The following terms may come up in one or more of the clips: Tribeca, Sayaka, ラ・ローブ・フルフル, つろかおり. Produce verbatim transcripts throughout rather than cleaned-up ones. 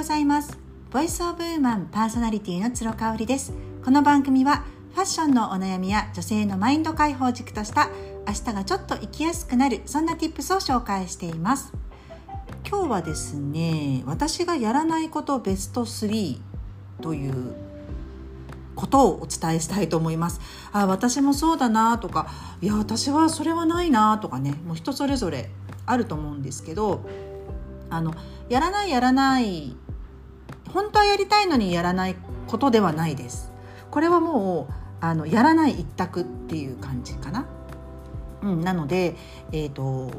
ございます。ボイスオブウーマンパーソナリティのつろかおりです。この番組はファッションのお悩みや女性のマインド解放軸とした明日がちょっと生きやすくなる、そんな tips を紹介しています。今日はですね、私がやらないことベストスリーということをお伝えしたいと思います。あ、私もそうだなとか、いや私はそれはないなとかね、もう人それぞれあると思うんですけど、あのやらないやらない本当はやりたいのにやらないことではないです。これはもうあのやらない一択っていう感じかな、うん、なので、えーと、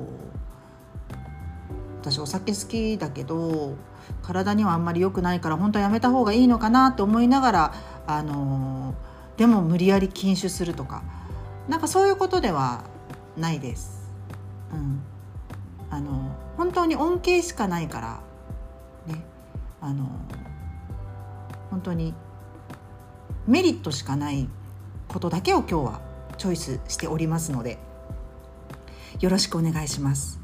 私お酒好きだけど体にはあんまり良くないから本当はやめた方がいいのかなと思いながら、あのー、でも無理やり禁酒するとかなんかそういうことではないです、うん、あの本当に恩恵しかないから、ね、あの本当にメリットしかないことだけを今日はチョイスしておりますのでよろしくお願いします。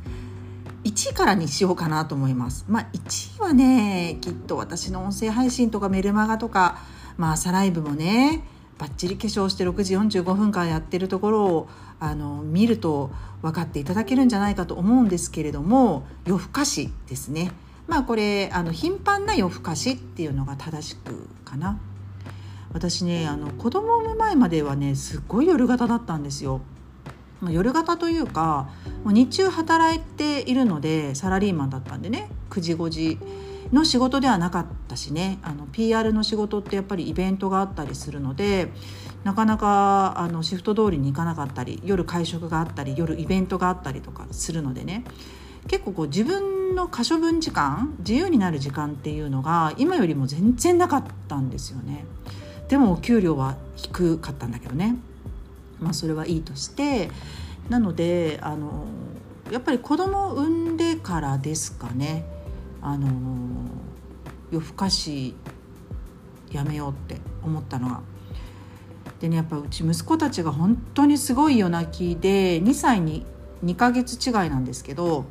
いちいからにしようかなと思います。まあ、いちいはねきっと私の音声配信とかメルマガとか、まあ、朝ライブもねバッチリ化粧してろくじよんじゅうごふんかんやってるところをあの見ると分かっていただけるんじゃないかと思うんですけれども、夜更かしですね。まあこれあの頻繁な夜更かしっていうのが正しくかな。私ねあの子供を産む前まではねすっごい夜型だったんですよ。夜型というかもう日中働いているので、サラリーマンだったんでねくじごじの仕事ではなかったしね、あの ピーアール の仕事ってやっぱりイベントがあったりするのでなかなかあのシフト通りに行かなかったり、夜会食があったり夜イベントがあったりとかするのでね、結構こう自分の可処分時間、自由になる時間っていうのが今よりも全然なかったんですよね。でもお給料は低かったんだけどね、まあ、それはいいとして、なのであのやっぱり子供を産んでからですかね、あの夜更かしやめようって思ったのは。でねやっぱうち息子たちが本当にすごい夜泣きでにさいににかげつ違いなんですけど、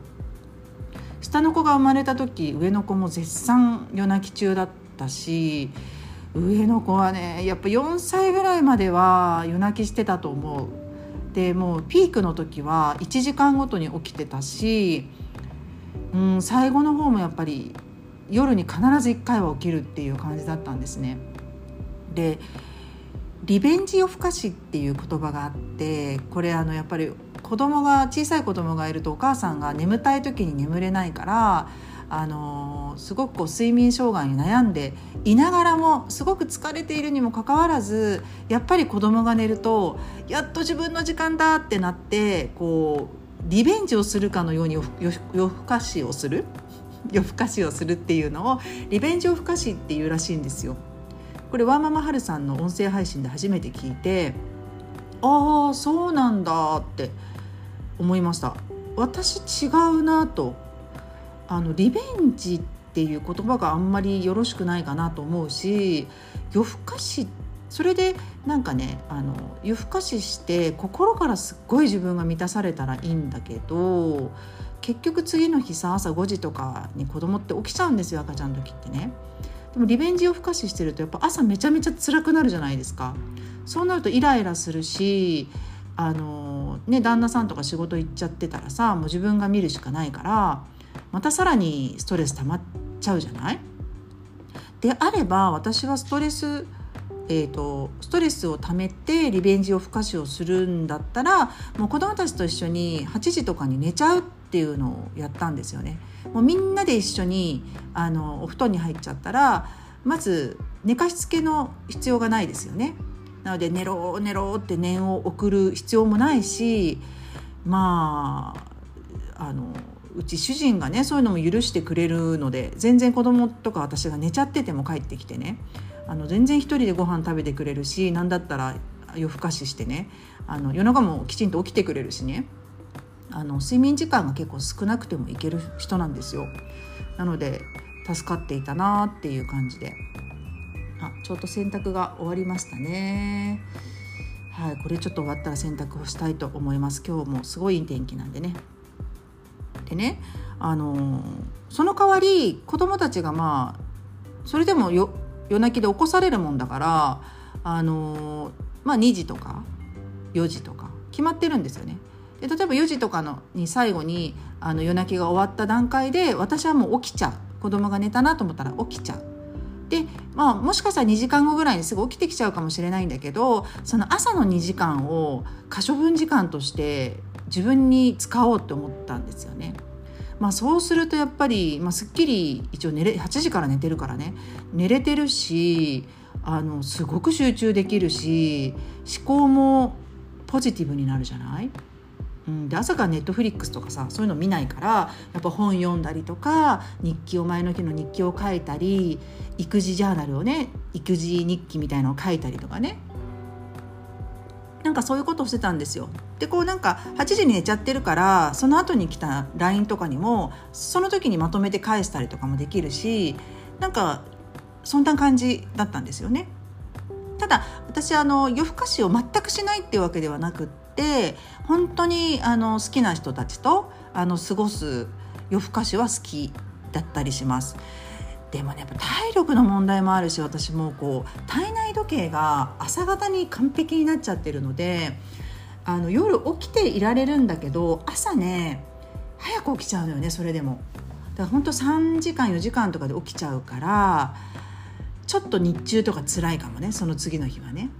下の子が生まれた時上の子も絶賛夜泣き中だったし、上の子はねやっぱよんさいぐらいまでは夜泣きしてたと思う。でもうピークの時はいちじかんごとに起きてたし、うん、最後の方もやっぱり夜に必ずいっかいは起きるっていう感じだったんですね。でリベンジ夜更かしっていう言葉があって、これあのやっぱり子供が小さい子供がいるとお母さんが眠たい時に眠れないからあのすごくこう睡眠障害に悩んでいながらもすごく疲れているにもかかわらず、やっぱり子供が寝るとやっと自分の時間だってなってこうリベンジをするかのように夜更かしをする夜更かしをするっていうのをリベンジ夜更かしっていうらしいんですよ。これワーママハルさんの音声配信で初めて聞いて、ああそうなんだって思いました。私違うなと、あのリベンジっていう言葉があんまりよろしくないかなと思うし、夜更かしそれでなんかねあの夜更かしして心からすっごい自分が満たされたらいいんだけど、結局次の日さ朝ごじとかに子供って起きちゃうんですよ、赤ちゃんの時ってね。でもリベンジ夜更かししてるとやっぱ朝めちゃめちゃ辛くなるじゃないですか。そうなるとイライラするし、あの、ね、旦那さんとか仕事行っちゃってたらさもう自分が見るしかないからまたさらにストレス溜まっちゃうじゃない。であれば私はストレス、えーと、ストレスを溜めてリベンジを夜更かしをするんだったらもう子どもたちと一緒にはちじとかに寝ちゃうっていうのをやったんですよね。もうみんなで一緒にあのお布団に入っちゃったらまず寝かしつけの必要がないですよね。なので寝ろ寝ろって念を送る必要もないし、まああのうち主人がねそういうのも許してくれるので全然子供とか私が寝ちゃってても帰ってきてねあの全然一人でご飯食べてくれるし、なんだったら夜更かししてねあの夜中もきちんと起きてくれるしね、あの睡眠時間が結構少なくてもいける人なんですよ。なので助かっていたなっていう感じで、あちょっと洗濯が終わりましたね。はい、これちょっと終わったら洗濯をしたいと思います。今日もすごいいい天気なんでね。でね、あのー、その代わり子どもたちがまあそれでもよ夜泣きで起こされるもんだから、あのーまあ、にじとかよじとか決まってるんですよね。で例えばよじとかのに最後にあの夜泣きが終わった段階で私はもう起きちゃう、子供が寝たなと思ったら起きちゃうで、まあ、もしかしたらにじかんごぐらいにすぐ起きてきちゃうかもしれないんだけど、その朝のにじかんを可処分時間として自分に使おうと思ったんですよね。まあ、そうするとやっぱり、まあ、すっきり一応寝れはちじから寝てるからね、寝れてるしあのすごく集中できるし思考もポジティブになるじゃない、うん、で朝からネットフリックスとかさそういうの見ないからやっぱ本読んだりとか日記を前の日の日記を書いたり育児ジャーナルをね育児日記みたいなのを書いたりとかね、なんかそういうことをしてたんですよ。でこうなんかはちじに寝ちゃってるからその後に来た ライン とかにもその時にまとめて返したりとかもできるし、なんかそんな感じだったんですよね。ただ私あの夜更かしを全くしないっていうわけではなくって本当にあの好きな人たちとあの過ごす夜更かしは好きだったりします。でもねやっぱ体力の問題もあるし私もこう体内時計が朝方に完璧になっちゃってるのであの夜起きていられるんだけど朝ね早く起きちゃうのよね。それでもだから本当さんじかんよじかんとかで起きちゃうからちょっと日中とか辛いかもね、その次の日はね、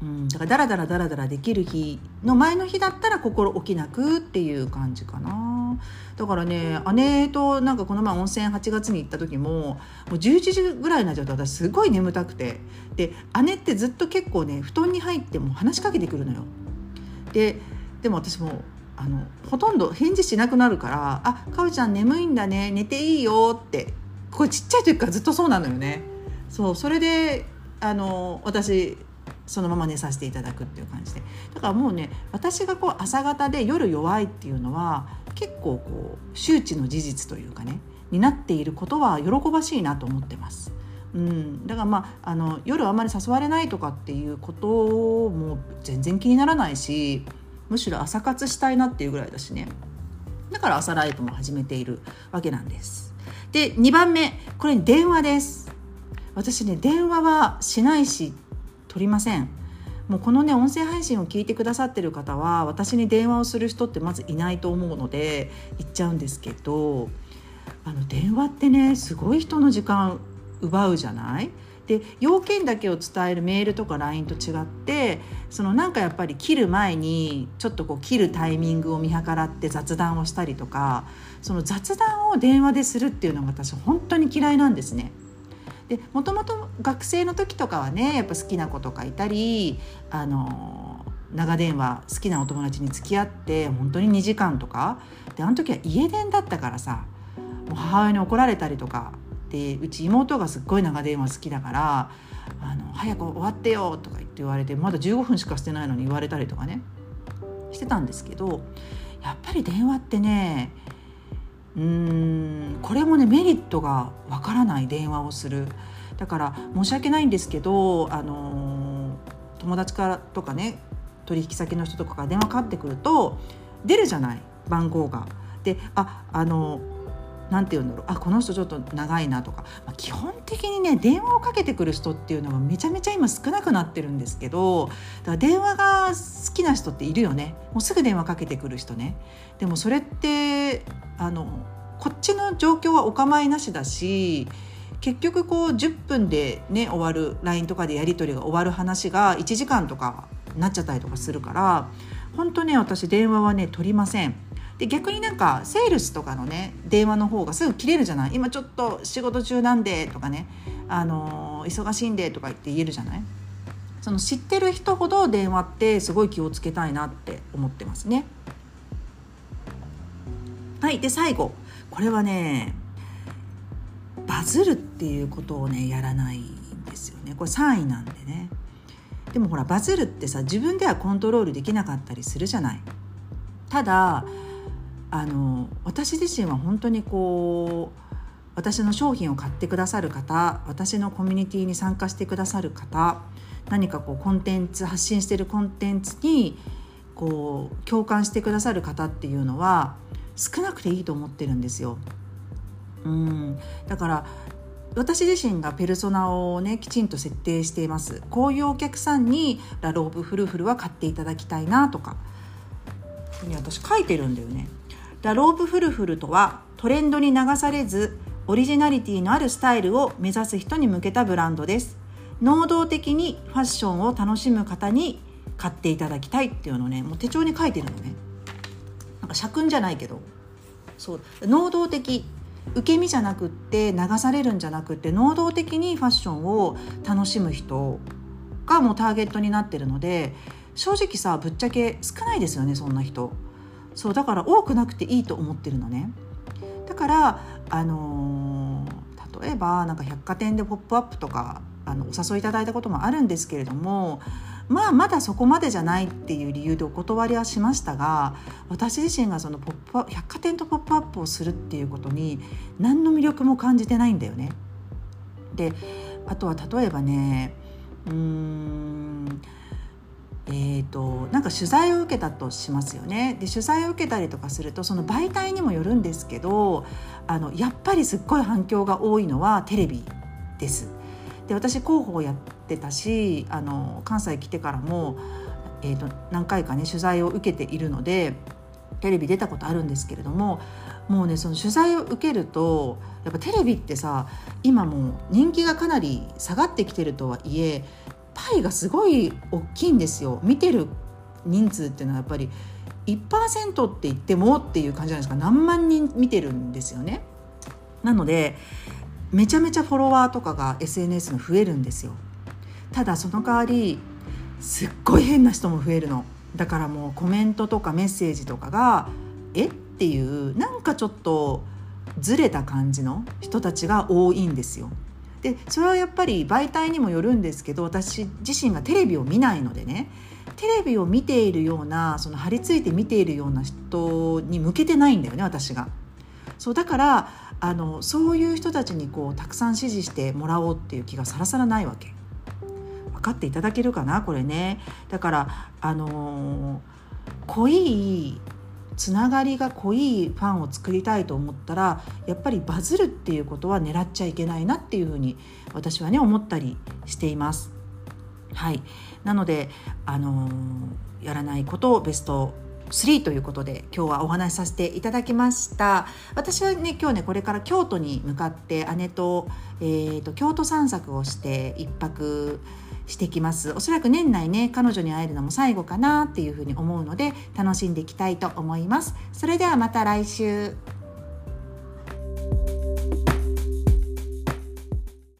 うん、だからダラダラダラダラできる日の前の日だったら心置きなくっていう感じかな。だからね姉となんかこの前温泉はちがつに行った時ももうじゅういちじぐらいになっちゃうと私すごい眠たくて、で姉ってずっと結構ね布団に入っても話しかけてくるのよ。ででも私もあのほとんど返事しなくなるから、あ、かおちゃん眠いんだね、寝ていいよって、これちっちゃい時からずっとそうなのよね。そう、それであの私そのまま寝させていただくっていう感じで、だからもうね私がこう朝方で夜弱いっていうのは結構こう周知の事実というかねになっていることは喜ばしいなと思ってます。うん、だからまあ、あの夜あんまり誘われないとかっていうことも全然気にならないし、むしろ朝活したいなっていうぐらいだしね、だから朝ライブも始めているわけなんです。でにばんめ、これ電話です。私ね電話はしないし取りません。もうこのね音声配信を聞いてくださってる方は私に電話をする人ってまずいないと思うので言っちゃうんですけど、あの電話ってねすごい人の時間奪うじゃない。で要件だけを伝えるメールとか ライン と違ってそのなんかやっぱり切る前にちょっとこう切るタイミングを見計らって雑談をしたりとか、その雑談を電話でするっていうのが私本当に嫌いなんですね。でもともと学生の時とかはねやっぱ好きな子とかいたり、あの長電話好きなお友達に付き合って本当ににじかんとかで、あの時は家電だったからさもう母親に怒られたりとかで、うち妹がすっごい長電話好きだからあの早く終わってよとか言って言われてまだじゅうごふんしかしてないのに言われたりとかねしてたんですけど、やっぱり電話ってねうーんこれもねメリットがわからない、電話をする。だから申し訳ないんですけど、あのー、友達からとかね取引先の人とかから電話かかってくると出るじゃない番号が。でああのーなんて言うんだろう、あこの人ちょっと長いなとか、まあ、基本的にね電話をかけてくる人っていうのがめちゃめちゃ今少なくなってるんですけど、だから電話が好きな人っているよね。もうすぐ電話かけてくる人ね。でもそれってあのこっちの状況はお構いなしだし、結局こうじゅっぷんでね終わる ライン とかでやり取りが終わる話がいちじかんとかなっちゃったりとかするから、本当ね私電話はね取りません。で逆になんかセールスとかのね電話の方がすぐ切れるじゃない。今ちょっと仕事中なんでとかね、あのー、忙しいんでとか言って言えるじゃない。その知ってる人ほど電話ってすごい気をつけたいなって思ってますね。はいで最後、これはねバズるっていうことをねやらないんですよね。これさんいなんでね。でもほらバズるってさ自分ではコントロールできなかったりするじゃない。ただあの私自身は本当にこう私の商品を買ってくださる方、私のコミュニティに参加してくださる方、何かこうコンテンツ発信しているコンテンツにこう共感してくださる方っていうのは少なくていいと思ってるんですよ。うんだから私自身がペルソナをねきちんと設定しています。こういうお客さんにラ・ローブ・フルフルは買っていただきたいなとかに私書いてるんだよね。ラ・ローブ・フルフルとはトレンドに流されずオリジナリティのあるスタイルを目指す人に向けたブランドです。能動的にファッションを楽しむ方に買っていただきたいっていうのをねもう手帳に書いてるのね。なんか社訓じゃないけどそう能動的、受け身じゃなくって流されるんじゃなくって能動的にファッションを楽しむ人がもうターゲットになってるので、正直さぶっちゃけ少ないですよねそんな人。そうだから多くなくていいと思ってるのね。だからあのー、例えばなんか百貨店でポップアップとかあのお誘いいただいたこともあるんですけれども、まあまだそこまでじゃないっていう理由でお断りはしましたが、私自身がそのポップアップ百貨店とポップアップをするっていうことに何の魅力も感じてないんだよね。であとは例えばねうーんえーと、なんか取材を受けたとしますよね。で取材を受けたりとかするとその媒体にもよるんですけど、あのやっぱりすっごい反響が多いのはテレビです。で私広報やってたしあの関西来てからも、えーと、何回かね取材を受けているのでテレビ出たことあるんですけれども、もうねその取材を受けるとやっぱテレビってさ今もう人気がかなり下がってきてるとはいえパイがすごい大きいんですよ。見てる人数っていうのはやっぱり いちパーセント って言ってもっていう感じじゃないですか。何万人見てるんですよね。なのでめちゃめちゃフォロワーとかが エスエヌエス の増えるんですよ。ただその代わりすっごい変な人も増えるの。だからもうコメントとかメッセージとかがえっていうなんかちょっとずれた感じの人たちが多いんですよ。でそれはやっぱり媒体にもよるんですけど、私自身がテレビを見ないのでね、テレビを見ているようなその張り付いて見ているような人に向けてないんだよね私が。そうだからあのそういう人たちにこうたくさん支持してもらおうっていう気がさらさらないわけ。分かっていただけるかなこれね。だからあのー、濃いつながりが濃いファンを作りたいと思ったらやっぱりバズるっていうことは狙っちゃいけないなっていうふうに私はね思ったりしています。はい、なのであのー、やらないことをベストスリーということで今日はお話しさせていただきました。私はね今日ねこれから京都に向かって姉と、えーと京都散策をして一泊してきます。おそらく年内ね彼女に会えるのも最後かなっていうふうに思うので楽しんでいきたいと思います。それではまた来週。